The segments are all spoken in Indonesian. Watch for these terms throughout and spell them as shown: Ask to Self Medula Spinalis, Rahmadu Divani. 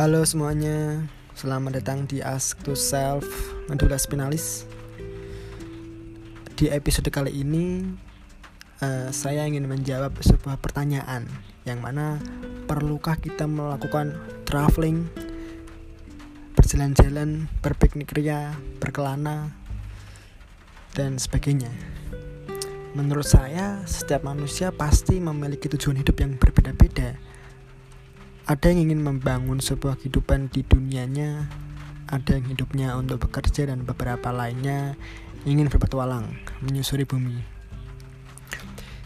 Halo semuanya, selamat datang di Ask to Self Medula Spinalis. Di episode kali ini saya ingin menjawab sebuah pertanyaan, yang mana perlukah kita melakukan traveling, berjalan-jalan, berpiknik ria, berkelana, dan sebagainya. Menurut saya, setiap manusia pasti memiliki tujuan hidup yang berbeda-beda. Ada yang ingin membangun sebuah kehidupan di dunianya, ada yang hidupnya untuk bekerja, dan beberapa lainnya ingin berpetualang, menyusuri bumi.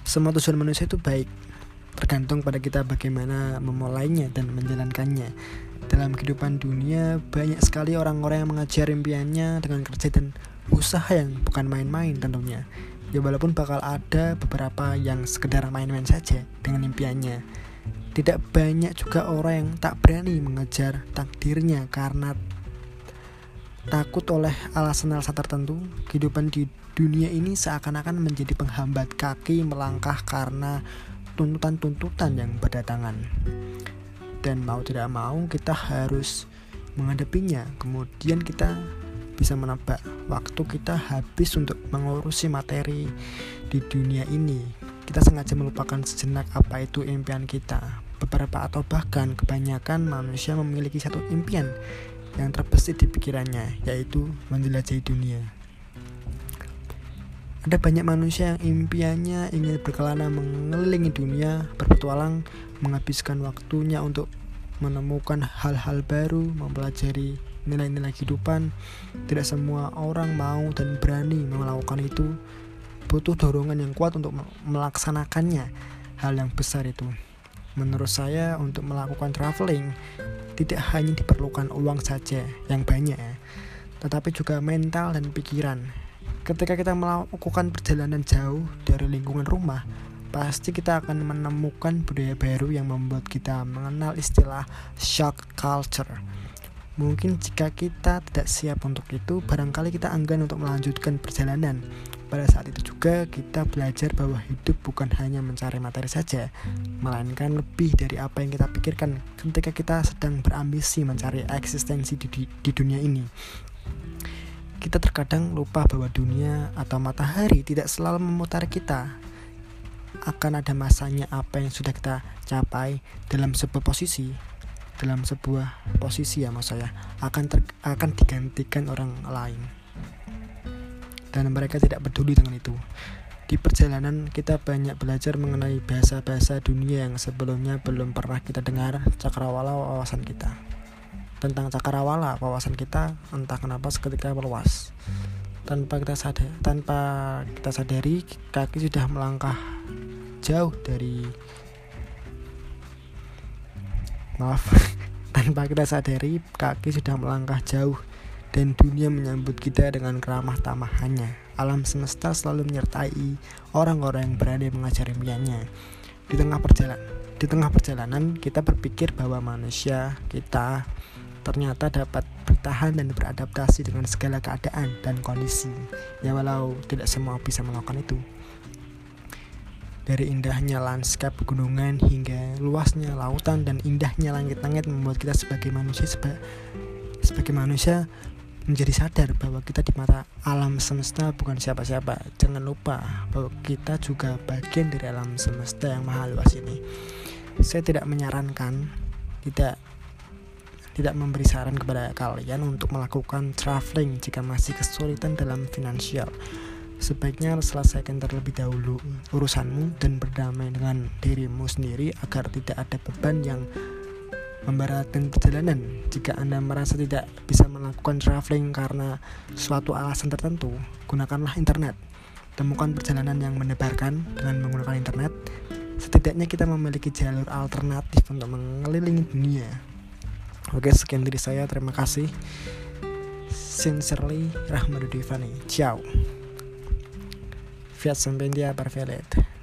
Semua tujuan manusia itu baik, tergantung pada kita bagaimana memulainya dan menjalankannya. Dalam kehidupan dunia, banyak sekali orang-orang yang mengejar impiannya dengan kerja dan usaha yang bukan main-main tentunya. Ya walaupun bakal ada beberapa yang sekedar main-main saja dengan impiannya. Tidak banyak juga orang yang tak berani mengejar takdirnya karena takut oleh alasan-alasan tertentu. Kehidupan di dunia ini seakan-akan menjadi penghambat kaki melangkah karena tuntutan-tuntutan yang berdatangan. Dan mau tidak mau kita harus menghadapinya. Kemudian kita bisa menebak waktu kita habis untuk mengurusi materi di dunia ini. Kita sengaja melupakan sejenak apa itu impian kita. Beberapa atau bahkan kebanyakan manusia memiliki satu impian yang terbesit di pikirannya, yaitu menjelajahi dunia. Ada banyak manusia yang impiannya ingin berkelana mengelilingi dunia, berpetualang, menghabiskan waktunya untuk menemukan hal-hal baru, mempelajari nilai-nilai kehidupan. Tidak semua orang mau dan berani melakukan itu. Butuh dorongan yang kuat untuk melaksanakannya, hal yang besar itu. Menurut saya, untuk melakukan traveling tidak hanya diperlukan uang saja yang banyak, tetapi juga mental dan pikiran. Ketika kita melakukan perjalanan jauh dari lingkungan rumah, pasti kita akan menemukan budaya baru yang membuat kita mengenal istilah shock culture. Mungkin jika kita tidak siap untuk itu, barangkali kita enggan untuk melanjutkan perjalanan. Pada saat itu juga kita belajar bahwa hidup bukan hanya mencari materi saja, melainkan lebih dari apa yang kita pikirkan ketika kita sedang berambisi mencari eksistensi di dunia ini. Kita terkadang lupa bahwa dunia atau matahari tidak selalu memutar kita. Akan ada masanya apa yang sudah kita capai dalam sebuah posisi ya maksud saya akan digantikan orang lain. Dan mereka tidak peduli dengan itu. Di perjalanan kita banyak belajar mengenai bahasa-bahasa dunia yang sebelumnya belum pernah kita dengar. Cakrawala wawasan kita entah kenapa seketika meluas. Tanpa kita sadari kaki sudah melangkah jauh dari dan dunia menyambut kita dengan keramah tamahannya. Alam semesta selalu menyertai orang-orang yang berani mengejar impiannya. Di tengah perjalanan kita berpikir bahwa manusia kita ternyata dapat bertahan dan beradaptasi dengan segala keadaan dan kondisi. Ya walau tidak semua bisa melakukan itu. Dari indahnya lanskap pegunungan hingga luasnya lautan dan indahnya langit-langit membuat kita sebagai manusia menjadi sadar bahwa kita di mata alam semesta bukan siapa-siapa. Jangan lupa bahwa kita juga bagian dari alam semesta yang maha luas ini. Saya tidak menyarankan, tidak memberi saran kepada kalian untuk melakukan traveling jika masih kesulitan dalam finansial. Sebaiknya selesaikan terlebih dahulu urusanmu dan berdamai dengan dirimu sendiri agar tidak ada beban yang memberatkan perjalanan. Jika Anda merasa tidak bisa melakukan traveling karena suatu alasan tertentu, gunakanlah internet. Temukan perjalanan yang mendebarkan dengan menggunakan internet. Setidaknya kita memiliki jalur alternatif untuk mengelilingi dunia. Oke, sekian dari saya. Terima kasih. Sincerely, Rahmadu Divani. Ciao. Fiat Sempendia Parvelet.